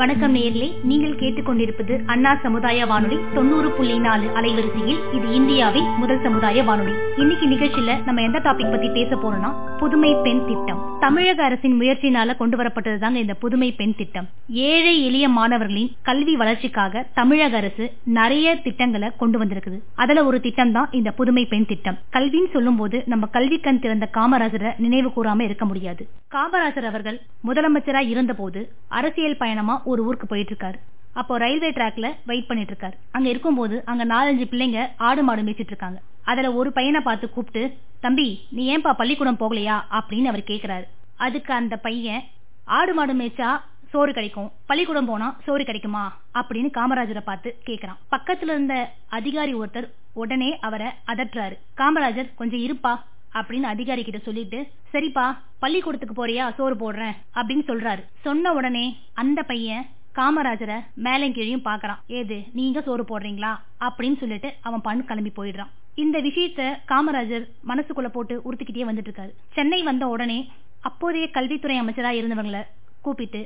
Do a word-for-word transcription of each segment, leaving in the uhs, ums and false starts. வணக்கம் நேயர்களே, நீங்கள் கேட்டுக்கொண்டிருப்பது அண்ணா சமுதாய வானொலி தொண்ணூறு புள்ளி நாலு அலைவரிசையில். இது இந்தியாவின் முதல் சமுதாய வானொலி. இன்னைக்கு நிகழ்ச்சியில நம்ம எந்த டாபிக் பத்தி பேச போறோம்னா, புதுமை பெண் திட்டம். தமிழக அரசின் முயற்சியினால கொண்டு வரப்பட்டதுதாங்க இந்த புதுமை பெண் திட்டம். ஏழை எளிய மாணவர்களின் கல்வி வளர்ச்சிக்காக தமிழக அரசு நிறைய திட்டங்களை கொண்டு வந்திருக்குது. அதுல ஒரு திட்டம் தான் இந்த புதுமை பெண் திட்டம். கல்வின்னு சொல்லும் போது நம்ம கல்வி கண் திறந்த காமராஜரை நினைவு கூறாம இருக்க முடியாது. காமராஜர் அவர்கள் முதலமைச்சரா இருந்த போது அரசியல் பயணமா ஒரு ஊருக்கு போயிட்டு இருக்காரு. அப்போ ரயில்வே டிராக்ல வெயிட் பண்ணிட்டு இருக்காரு. அங்க இருக்கும்போது அங்க நாலஞ்சு பிள்ளைங்க ஆடு மாடு மேய்ச்சிட்டு இருக்காங்க. அதுல ஒரு பையனை பார்த்து கூப்பிட்டு, தம்பி நீ ஏன்பா பள்ளிக்கூடம் போகலையா அப்படின்னு அவர் கேக்குறாரு. அதுக்கு அந்த பையன், ஆடு மாடு மேய்ச்சா சோறு கிடைக்கும், பள்ளிக்கூடம் போனா சோறு கிடைக்குமா அப்படின்னு காமராஜரை பார்த்து கேக்குறான். பக்கத்துல இருந்த அதிகாரி ஒருத்தர் உடனே அவரை அதட்டுறாரு. காமராஜர் கொஞ்சம் இருப்பா அப்படின்னு அதிகாரி கிட்ட சொல்லிட்டு, சரிப்பா பள்ளிக்கூடத்துக்கு போறியா சோறு போடுறேன் அப்படின்னு சொல்றாரு. சொன்ன உடனே அந்த பையன் காமராஜரை மேலும் கீழையும் பாக்குறான். ஏது நீங்க சோறு போடுறீங்களா அப்படின்னு சொல்லிட்டு அவன் பண்ணு கிளம்பி போயிடுறான். இந்த விஷயத்த காமராஜர் மனசுக்குள்ள போட்டு உறுத்திக்கிட்டே வந்துட்டு இருக்காரு. சென்னை வந்த உடனே அப்போதைய கல்வித்துறை அமைச்சரா இருந்தவங்களை கூப்பிட்டு,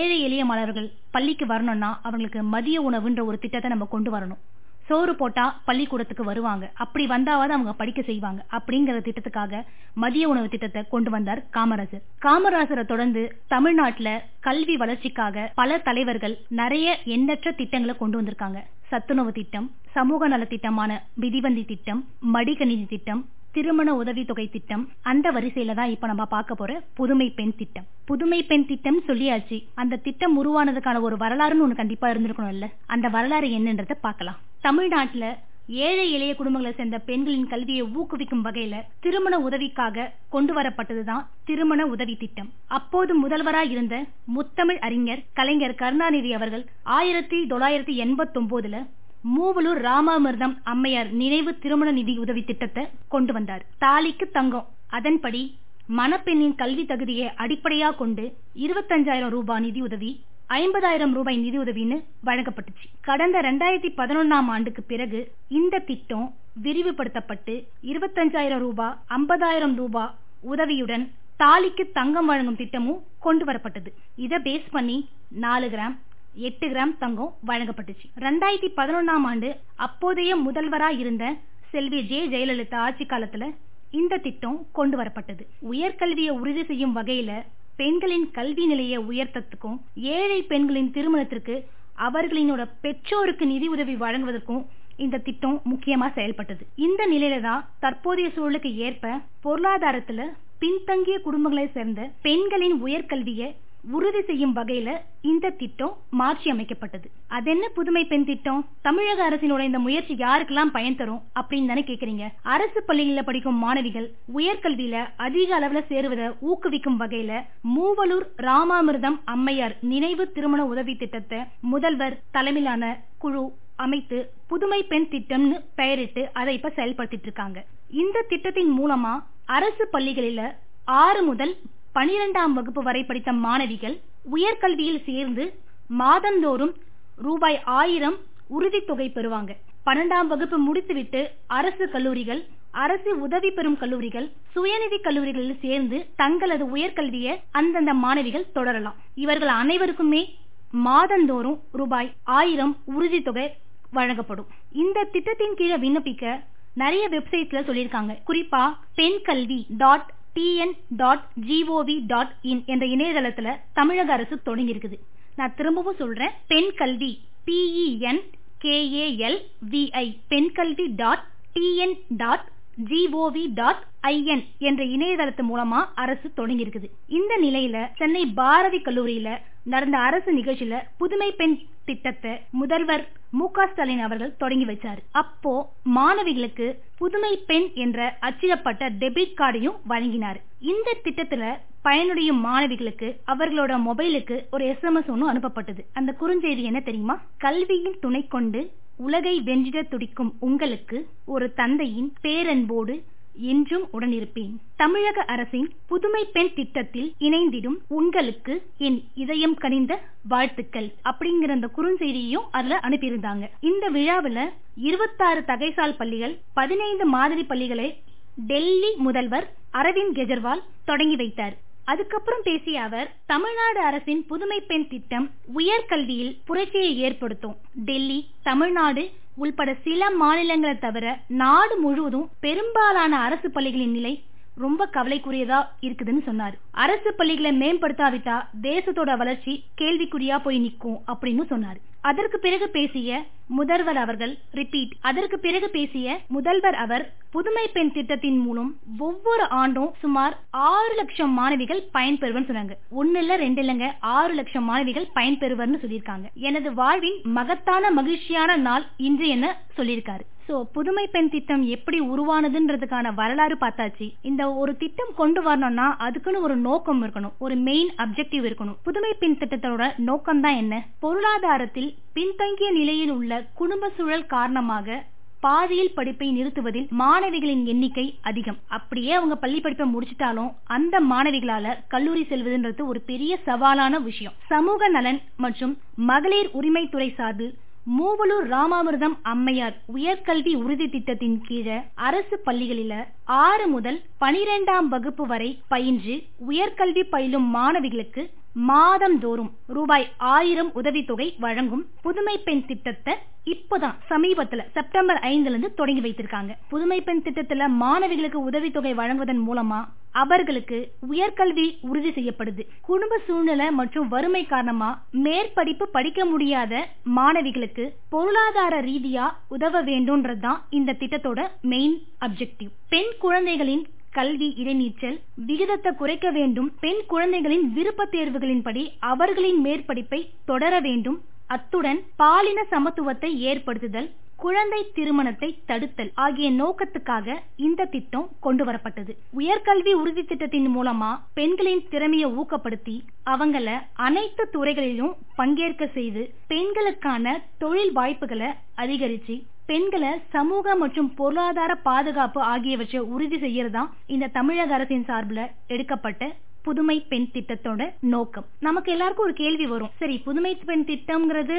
ஏழை எளிய மாணவர்கள் பள்ளிக்கு வரணும்னா அவங்களுக்கு மதிய உணவுன்ற ஒரு திட்டத்தை நம்ம கொண்டு வரணும். சோறு போட்டா பள்ளிக்கூடத்துக்கு வருவாங்க, அப்படி வந்தாவது அவங்க படிக்க செய்வாங்க அப்படிங்கிற திட்டத்துக்காக மதிய உணவு திட்டத்தை கொண்டு வந்தார் காமராஜர். காமராஜரை தொடர்ந்து தமிழ்நாட்டுல கல்வி வளர்ச்சிக்காக பல தலைவர்கள் நிறைய எண்ணற்ற திட்டங்களை கொண்டு வந்திருக்காங்க. சத்துணவு திட்டம், சமூக நல திட்டமான மிதிவண்டி திட்டம், மடிக்கணினி திட்டம், திருமண உதவித்தொகை திட்டம். அந்த வரிசையில தான் இப்ப நம்ம பார்க்க போற புதுமை பெண் திட்டம். புதுமை பெண் திட்டம் சொல்லியாச்சு. அந்த திட்டம் உருவானதுக்கான ஒரு வரலாறுன்னு ஒண்ணு கண்டிப்பா இருந்திருக்கணும்ல. அந்த வரலாறு என்னன்றத பார்க்கலாம். தமிழ்நாட்டுல ஏழை எளிய குடும்பங்களை சேர்ந்த பெண்களின் கல்வியை ஊக்குவிக்கும் வகையில திருமண உதவிக்காக கொண்டு வரப்பட்டதுதான் திருமண உதவி திட்டம். அப்போது முதல்வராக இருந்த முத்தமிழ் அறிஞர் கலைஞர் கருணாநிதி அவர்கள் ஆயிரத்தி தொள்ளாயிரத்தி எண்பத்தி ஒன்பதுல மூவலூர் ராமாமிர்தம் அம்மையார் நினைவு திருமண நிதி உதவி திட்டத்தை கொண்டு வந்தார். தாலிக்கு தங்கம். அதன்படி மணப்பெண்ணின் கல்வி தகுதியை அடிப்படையாக கொண்டு இருபத்தஞ்சாயிரம் ரூபாய் நிதி உதவி, ஐம்பதாயிரம் ரூபாய் நிதி உதவின்னு வழங்கப்பட்டுச்சு. கடந்த ரெண்டாயிரத்தி பதினொன்னாம் ஆண்டுக்கு பிறகு இந்த திட்டம் விரிவுபடுத்தப்பட்டு இருபத்தஞ்சாயிரம் ரூபாய், ஐம்பதாயிரம் ரூபாய் உதவியுடன் தாலிக்கு தங்கம் வழங்கும் திட்டமும் கொண்டு வரப்பட்டது. இதை பேஸ் பண்ணி நாலு கிராம் எட்டு கிராம் தங்கம் வழங்கப்பட்டுச்சு. ரெண்டாயிரத்தி பதினொன்னாம் ஆண்டு அப்போதைய முதல்வரா இருந்த செல்வி ஜே. ஜெயலலிதா ஆட்சி காலத்துல இந்த திட்டம் கொண்டு வரப்பட்டது. உயர்கல்வியை உறுதி செய்யும் வகையில பெண்களின் கல்வி நிலையை உயர்த்தத்துக்கும், ஏழை பெண்களின் திருமணத்திற்கு அவர்களினோட பெற்றோருக்கு நிதி உதவி வழங்குவதற்கும் இந்த திட்டம் முக்கியமா செயல்பட்டது. இந்த நிலையில தான் தற்போதைய சூழலுக்கு ஏற்ப பொருளாதாரத்துல பின்தங்கிய குடும்பங்களை சேர்ந்த பெண்களின் உயர்கல்வியை உறுதி செய்யும் வகையில இந்த திட்டம் மாற்றி அமைக்கப்பட்டது. அது என்ன புதுமை பெண் திட்டம்? தமிழக அரசினோட இந்த முயற்சி யாருக்கெல்லாம் பயன் தரும் அப்படின்னு தானே கேக்குறீங்க. அரசு பள்ளிகளில படிக்கும் மாணவிகள் உயர்கல்வியில அதிக அளவுல சேருவதை ஊக்குவிக்கும் வகையில மூவலூர் ராமாமிர்தம் அம்மையார் நினைவு திருமண உதவி திட்டத்தை முதல்வர் தலைமையிலான குழு அமைத்து புதுமை பெண் திட்டம்னு பெயரிட்டு அதை இப்ப செயல்படுத்திட்டு இருக்காங்க. இந்த திட்டத்தின் மூலமா அரசு பள்ளிகளில ஆறு முதல் பனிரெண்டாம் வகுப்பு வரை படித்த மாணவிகள் உயர்கல்வியில் சேர்ந்து மாதந்தோறும் ரூபாய் ஆயிரம் உறுதித்தொகை பெறுவாங்க. பன்னெண்டாம் வகுப்பு முடித்துவிட்டு அரசு கல்லூரிகள், அரசு உதவி பெறும் கல்லூரிகள், சுயநிதி கல்லூரிகளில் சேர்ந்து தங்களது உயர்கல்வியை அந்தந்த மாணவிகள் தொடரலாம். இவர்கள் அனைவருக்குமே மாதந்தோறும் ரூபாய் ஆயிரம் உறுதித்தொகை வழங்கப்படும். இந்த திட்டத்தின் கீழே விண்ணப்பிக்க நிறைய வெப்சைட்ல சொல்லியிருக்காங்க. குறிப்பா பெண் கல்வி dot T N dot G O V dot in என்ற இணையதளத்துல தமிழக அரசு தொடங்கி இருக்குது. நான் திரும்பவும் சொல்றேன், பெண் கல்வி P E N K A L V I பெண் கல்வி dot T N dot G O V dot I N என்ற இணையதளத்து மூலமா அரசு தொடங்கி இருக்குது. இந்த நிலையில சென்னை பாரதி கல்லூரியில நடந்த அரசு நிகழ்ச்சியில புதுமை பெண் திட்டத்தை முதல்வர் மு க ஸ்டாலின் அவர்கள் தொடங்கி வச்சாரு. அப்போ மாணவிகளுக்கு புதுமை பெண் என்ற அச்சிடப்பட்ட டெபிட் கார்டையும் வழங்கினார். இந்த திட்டத்துல பயனடையும் மாணவிகளுக்கு அவர்களோட மொபைலுக்கு ஒரு எஸ் எம் எஸ் ஒன்னு அனுப்பப்பட்டது. அந்த குறுஞ்செய்தி என்ன தெரியுமா? கல்வியின் துணை கொண்டு உலகை வென்றிட துடிக்கும் உங்களுக்கு ஒரு தந்தையின் பேரன்போடு என்றும் உடனிருப்பேன். தமிழக அரசின் புதுமை பெண் திட்டத்தில் இணைந்திடும் உங்களுக்கு என் இதயம் கனிந்த வாழ்த்துக்கள் அப்படிங்கிற அந்த குறுஞ்செய்தியையும் அதுல அனுப்பியிருந்தாங்க. இந்த விழாவில் இருபத்தாறு தகைசால் பள்ளிகள், பதினைந்து மாதிரி பள்ளிகளை டெல்லி முதல்வர் அரவிந்த் கெஜ்ரிவால் தொடங்கி வைத்தார். அதுக்கப்புறம் பேசிய அவர், தமிழ்நாடு அரசின் புதுமை பெண் திட்டம் உயர்கல்வியில் புரட்சியை ஏற்படுத்தும். டெல்லி, தமிழ்நாடு உள்பட சில மாநிலங்களை தவிர நாடு முழுவதும் பெரும்பாலான அரசு பள்ளிகளின் நிலை ரொம்ப கவலைக்குரியதா இருக்குதுன்னு சொன்னார். அரசு பள்ளிகளை மேம்படுத்தாவிட்டா தேசத்தோட வளர்ச்சி கேள்விக்குறியா போய் நிற்கும் அப்படின்னு சொன்னார். அதற்கு பிறகு பேசிய முதல்வர் அவர்கள் ரிப்பீட் அதற்கு பிறகு பேசிய முதல்வர் அவர் புதுமை பெண் திட்டத்தின் மூலம் ஒவ்வொரு ஆண்டும் சுமார் ஆறு லட்சம் மாணவிகள் பயன்பெறுவர் சொன்னாங்க. ஒன்னு இல்ல ரெண்டு இல்லங்க, ஆறு லட்சம் மாணவிகள் பயன்பெறுவர்னு சொல்லியிருக்காங்க. எனது வாழ்வின் மகத்தான மகிழ்ச்சியான நாள் இன்று என சொல்லியிருக்காரு. சோ புதுமை பெண் திட்டம் எப்படி உருவானதுன்றதுக்கான வரலாறு பார்த்தாச்சு. இந்த ஒரு திட்டம் கொண்டு வரணும்னா அதுக்குன்னு ஒரு நோக்கம் இருக்கணும், ஒரு மெயின் அப்ஜெக்டிவ் இருக்கணும். புதுமை பெண் திட்டத்தோட நோக்கம் தான் என்ன? பொருளாதாரத்தில் பின்தங்கிய நிலையில் உள்ள குடும்ப சூழல் காரணமாக பாதியில் படிப்பை நிறுத்துவதில் மாணவிகளின் எண்ணிக்கை அதிகம். அப்படியே அவங்க பள்ளி படிப்பை முடிச்சிட்டாலும் அந்த மாணவிகளால கல்லூரி செல்வதுன்றது ஒரு பெரிய சவாலான விஷயம். சமூக நலன் மற்றும் மகளிர் உரிமைத்துறை சார்பில் மூவலூர் ராமாமிர்தம் அம்மையார் உயர்கல்வி உறுதி திட்டத்தின் கீழே அரசு பள்ளிகளில ஆறு முதல் பனிரெண்டாம் வகுப்பு வரை பயின்று உயர்கல்வி பயிலும் மாணவிகளுக்கு மாதம் தோறும் ரூபாய் ஆயிரம் உதவித்தொகை வழங்கும் புதுமை பெண் திட்டத்தை இப்பதான் சமீபத்துல செப்டம்பர் ஐந்துல இருந்து தொடங்கி வைத்திருக்காங்க. புதுமை பெண் திட்டத்துல மாணவிகளுக்கு உதவித்தொகை வழங்குவதன் மூலமா அவர்களுக்கு உயர்கல்வி உறுதி செய்யப்படுது. குடும்ப சூழ்நிலை மற்றும் வறுமை காரணமா மேற்படிப்பு படிக்க முடியாத மாணவிகளுக்கு பொருளாதார ரீதியா உதவ வேண்டும்ன்றதுதான் இந்த திட்டத்தோட மெயின் அப்ஜெக்டிவ். பெண் குழந்தைகளின் கல்வி இடைநீச்சல் விகிதத்தை குறைக்க வேண்டும். பெண் குழந்தைகளின் விருப்பத் தேர்வுகளின்படி அவர்களின் மேற்படிப்பை தொடர வேண்டும். அத்துடன் பாலின சமத்துவத்தை ஏற்படுத்துதல், குழந்தை திருமணத்தை தடுத்தல் ஆகிய நோக்கத்துக்காக இந்த திட்டம் கொண்டு வரப்பட்டது. உயர்கல்வி உறுதி திட்டத்தின் மூலமா பெண்களின் திறமையை ஊக்கப்படுத்தி அவங்கள அனைத்து துறைகளிலும் பங்கேற்க செய்து பெண்களுக்கான தொழில் வாய்ப்புகளை அதிகரிச்சு பெண்களை சமூக மற்றும் பொருளாதார பாதுகாப்பு ஆகியவற்றை உறுதி செய்யறதுதான் இந்த தமிழக அரசின் சார்பில் எடுக்கப்பட்ட புதுமை பெண் திட்டத்தோட நோக்கம். நமக்கு எல்லாருக்கும் ஒரு கேள்வி வரும், சரி புதுமை பெண் திட்டம்ங்கிறது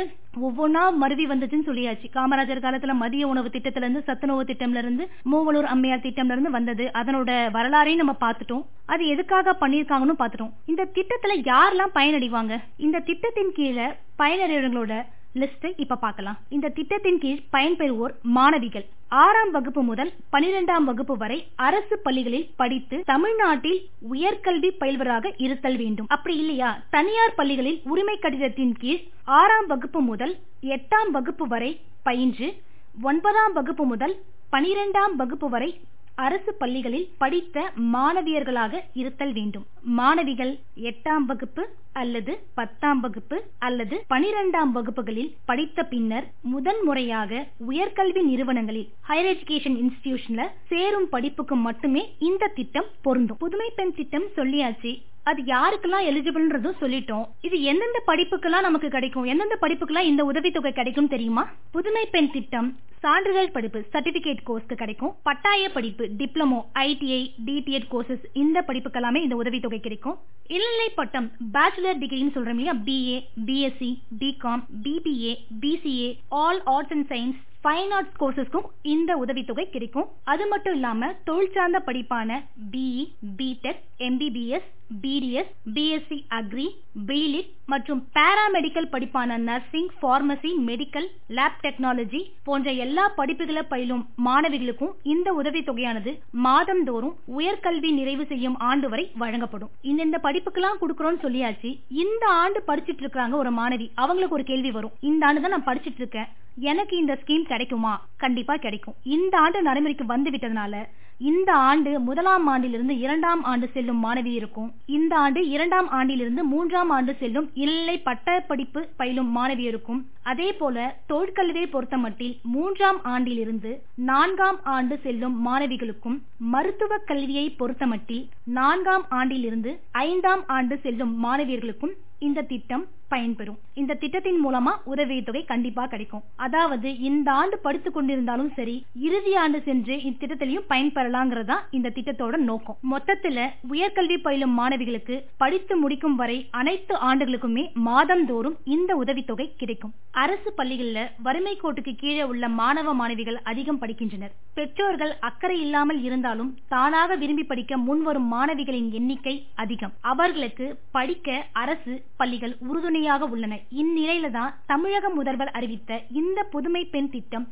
ஒவ்வொன்னா மருவி வந்துச்சுன்னு சொல்லியாச்சு. காமராஜர் காலத்துல மதிய உணவு திட்டத்துல இருந்து, சத்துணவு திட்டம்ல இருந்து, மூவலூர் அம்மையார் திட்டம்ல இருந்து வந்தது. அதனோட வரலாறையும் நம்ம பார்த்துட்டோம், அது எதுக்காக பண்ணிருக்காங்கன்னு பார்த்துட்டோம். இந்த திட்டத்துல யாரெல்லாம் பயனடைவாங்க? இந்த திட்டத்தின் கீழே பயனடைவங்களோட லிஸ்ட் இப்ப பார்க்கலாம். இந்த திட்டத்தின் கீழ் பயன்பெறுவோர் மாணவிகள் ஆறாம் வகுப்பு முதல் பனிரெண்டாம் வகுப்பு வரை அரசு பள்ளிகளில் படித்து தமிழ்நாட்டில் உயர்கல்வி பயில்வராக இருத்தல் வேண்டும். அப்படி இல்லையா தனியார் பள்ளிகளில் உரிமை கடிதத்தின் கீழ் ஆறாம் வகுப்பு முதல் எட்டாம் வகுப்பு வரை பயின்று ஒன்பதாம் வகுப்பு முதல் பனிரெண்டாம் வகுப்பு வரை அரசு பள்ளிகளில் படித்த மாணவியர்களாக இருத்தல் வேண்டும். மாணவிகள் எட்டாம் வகுப்பு அல்லது பத்தாம் வகுப்பு அல்லது பனிரெண்டாம் வகுப்புகளில் படித்த பின்னர் முதன் முறையாக உயர்கல்வி நிறுவனங்களில் ஹையர் எஜுகேஷன் இன்ஸ்டிடியூஷன்ல சேரும் படிப்புக்கு மட்டுமே இந்த திட்டம் பொருந்தும். புதுமை பெண் திட்டம் சொல்லியாச்சு, அது யாருக்கெல்லாம் எலிஜிபிள்ன்றதும் சொல்லிட்டோம். இது எந்தெந்த படிப்புக்கெல்லாம் நமக்கு கிடைக்கும், எந்தெந்த படிப்புக்கெல்லாம் இந்த உதவித்தொகை கிடைக்கும் தெரியுமா? புதுமை பெண் திட்டம் சான்றிதழ் படிப்பு சர்டிபிகேட் கோர்ஸ்க்கு கிடைக்கும். பட்டாய படிப்பு டிப்ளமோ, ஐடிஐ, டிடிஎட் கோர்சஸ் இந்த படிப்புக்கெல்லாமே இந்த உதவித்தொகை கிடைக்கும். இளநிலை பட்டம் பேச்சுலர் டிகிரின்னு சொல்றோம் இல்லையா, BA, BSc, BCom, BBA, BCA, all arts and science, fine arts கோர்சஸ்க்கும் இந்த உதவித்தொகை கிடைக்கும். அது மட்டும் இல்லாம தொழில் சார்ந்த படிப்பான BE, BTech, MBBS, BDS, BSc agri, BLit மற்றும் பாராமெடிக்கல் படிப்பான nursing, pharmacy, medical, lab technology போன்ற எல்லா படிப்புகளை பயிலும் மாணவிகளுக்கும் இந்த உதவித்தொகையானது மாதந்தோறும் உயர்கல்வி நிறைவு செய்யும் ஆண்டு வரை வழங்கப்படும். இந்த படிப்புக்கெல்லாம் கொடுக்கறோம்னு சொல்லியாச்சு. இந்த ஆண்டு படிச்சிட்டு இருக்காங்க ஒரு மாணவி, அவங்களுக்கு ஒரு கேள்வி வரும், இந்த ஆண்டு தான் நான் படிச்சிட்டு இருக்கேன், எனக்கு இந்த ஸ்கீம் கிடைக்குமா? கண்டிப்பா கிடைக்கும். இந்த ஆண்டு நடைமுறைக்கு வந்து விட்டதுனால இந்த ஆண்டு முதலாம் ஆண்டிலிருந்து இரண்டாம் ஆண்டு செல்லும் மாணவி இருக்கும், இந்த ஆண்டு இரண்டாம் ஆண்டிலிருந்து மூன்றாம் ஆண்டு செல்லும் இளநிலை பட்ட படிப்பு பயிலும் மாணவி இருக்கும். அதே போல தொழிற்கல்வியை பொறுத்த மட்டில் மூன்றாம் ஆண்டிலிருந்து நான்காம் ஆண்டு செல்லும் மாணவிகளுக்கும், மருத்துவ கல்வியை பொறுத்த மட்டில் நான்காம் ஆண்டிலிருந்து ஐந்தாம் ஆண்டு செல்லும் மாணவியர்களுக்கும் இந்த திட்டம் பயன்பெறும். இந்த திட்டத்தின் மூலமா உதவித்தொகை கண்டிப்பா கிடைக்கும். அதாவது இந்த ஆண்டு படித்துக் கொண்டிருந்தாலும் சரி, இறுதி ஆண்டு சென்று இத்திட்டத்திலையும் பயன்பெறலாங்கிறதா இந்த திட்டத்தோட நோக்கம். மொத்தத்துல உயர்கல்வி பயிலும் மாணவிகளுக்கு படித்து முடிக்கும் வரை அனைத்து ஆண்டுகளுக்குமே மாதந்தோறும் இந்த உதவித்தொகை கிடைக்கும். அரசு பள்ளிகளில் வறுமை கோட்டுக்கு கீழே உள்ள மாணவ மாணவிகள் அதிகம் படிக்கின்றனர். பெற்றோர்கள் அக்கறை இல்லாமல் இருந்தாலும் தானாக விரும்பி படிக்க முன்வரும் மாணவிகளின் எண்ணிக்கை அதிகம். அவர்களுக்கு படிக்க அரசு பள்ளிகள் உறுதுணையாக உள்ளன. இந்நிலையில தான் தமிழக முதல்வர் அறிவித்த இந்த புதுமை பெண் திட்டம்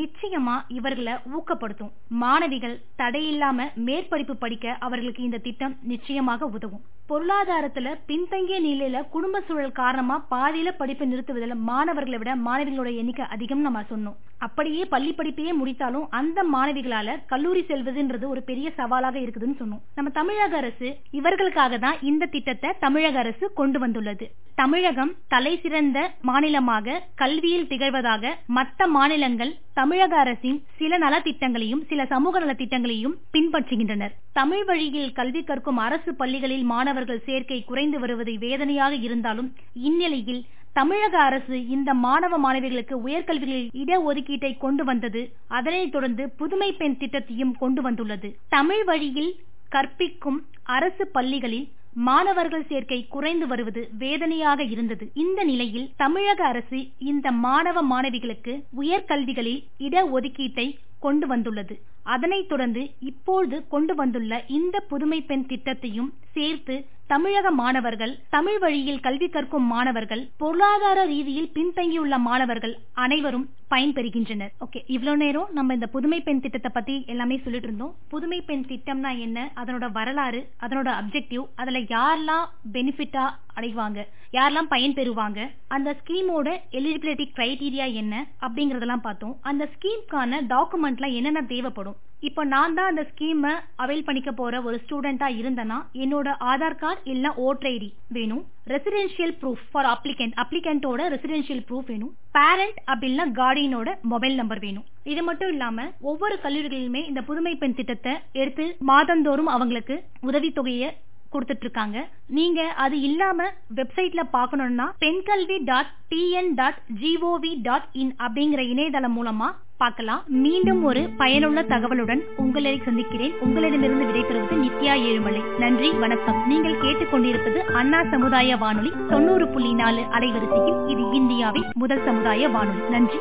நிச்சயமா இவர்களை ஊக்கப்படுத்தும். மாணவிகள் தடையில்லாம மேற்படிப்பு படிக்க அவர்களுக்கு இந்த திட்டம் நிச்சயமாக உதவும். பொருளாதாரத்துல பின்தங்கிய நிலையில குடும்ப சூழல் காரணமா பாதியில படிப்பு நிறுத்துவதில் மாணவர்களை விட மாணவிகளோட எண்ணிக்கை அதிகம் நம்ம சொன்னோம். அப்படியே பள்ளி படிப்பையே முடித்தாலும் அந்த மாணவிகளால கல்லூரி செல்வதுன்றது ஒரு பெரிய சவாலாக இருக்குதுன்னு சொன்னோம். நம்ம தமிழக அரசு இவர்களுக்காக தான் இந்த திட்டத்தை தமிழக அரசு கொண்டு வந்துள்ளது. தமிழகம் தலை சிறந்த மாநிலமாக கல்வியில் திகழ்வதாக மற்ற மாநிலங்கள் தமிழக அரசின் சில நலத்திட்டங்களையும் சில சமூக நலத்திட்டங்களையும் பின்பற்றுகின்றனர். தமிழ் வழியில் கல்வி கற்கும் அரசு பள்ளிகளில் மாணவர்கள் சேர்க்கை குறைந்து வருவது வேதனையாக இருந்தாலும் இந்நிலையில் தமிழக அரசு இந்த மாணவ மாணவிகளுக்கு உயர்கல்விகளில் இடஒதுக்கீட்டை கொண்டு வந்தது. அதனைத் தொடர்ந்து புதுமை பெண் திட்டத்தையும் கொண்டு வந்துள்ளது. தமிழ் வழியில் கற்பிக்கும் அரசு பள்ளிகளில் மாணவர்கள் சேர்க்கை குறைந்து வருவது வேதனையாக இருந்தது. இந்த நிலையில் தமிழக அரசு இந்த மாணவ மாணவிகளுக்கு உயர்கல்விகளில் இடஒதுக்கீட்டை கொண்டு வந்துள்ளது. அதனைத் தொடர்ந்து இப்போது கொண்டு வந்துள்ள இந்த புதுமை பெண் திட்டத்தையும் சேர்த்து தமிழக மாணவர்கள், தமிழ் வழியில் கல்வி கற்கும் மாணவர்கள், பொருளாதார ரீதியில் பின்தங்கியுள்ள மாணவர்கள் அனைவரும் பயன்பெறுகின்றனர். ஓகே, இவ்வளோ நேரம் நம்ம இந்த புதுமை பெண் திட்டத்தை பத்தி எல்லாமே சொல்லிட்டு இருந்தோம். புதுமை பெண் திட்டம்னா என்ன, அதனோட வரலாறு, அதனோட அப்ஜெக்டிவ், அதுல யாரெல்லாம் பெனிஃபிட்டா அடைவாங்க, யாரெல்லாம் பயன்பெறுவாங்க, அந்த ஸ்கீமோட எலிஜிபிலிட்டி கிரைடீரியா என்ன அப்படிங்கறதெல்லாம் பார்த்தோம். அந்த ஸ்கீம்கான டாக்குமெண்ட்ல என்னென்ன தேவைப்படும். இப்போ நான் தான் அந்த ஸ்கீமை அவைல் பண்ணிக்க போற ஒரு ஸ்டூடெண்டா இருந்தேன்னா என்னோட ஆதார் கார்டு இல்ல ஓட்டர் ஐடி வேணும். ரெசிடென்ஷியல் ப்ரூஃப் ஃபார் அப்ளிகண்ட், அப்ளிகண்டோட ரெசிடென்ஷியல் ப்ரூஃப் வேணும். பேரண்ட் அப்படின்னா கார்டியனோட மொபைல் நம்பர் வேணும். இது மட்டும் இல்லாம ஒவ்வொரு கல்லூரிகளிலுமே இந்த புதுமை பெண் திட்டத்தை எடுத்து மாதந்தோறும் அவங்களுக்கு உதவித்தொகையை கொடுத்துட்டு இருக்காங்க. நீங்க அது இல்லாம வெப்சைட்ல பாக்கணும்னா பெண்கல்வி dot T N dot G O V dot in அப்படிங்கிற இணையதளம் மூலமா பார்க்கலாம். மீண்டும் ஒரு பயனுள்ள தகவலுடன் உங்களை சந்திக்கிறேன். உங்களிடமிருந்து விடைபெறுவது நித்யா ஏழுமலை. நன்றி, வணக்கம். நீங்கள் கேட்டுக்கொண்டிருப்பது அண்ணா சமுதாய வானொலி தொண்ணூறு புள்ளி நாலு அலைவரிசையில். இது இந்தியாவின் முதல் சமுதாய வானொலி. நன்றி.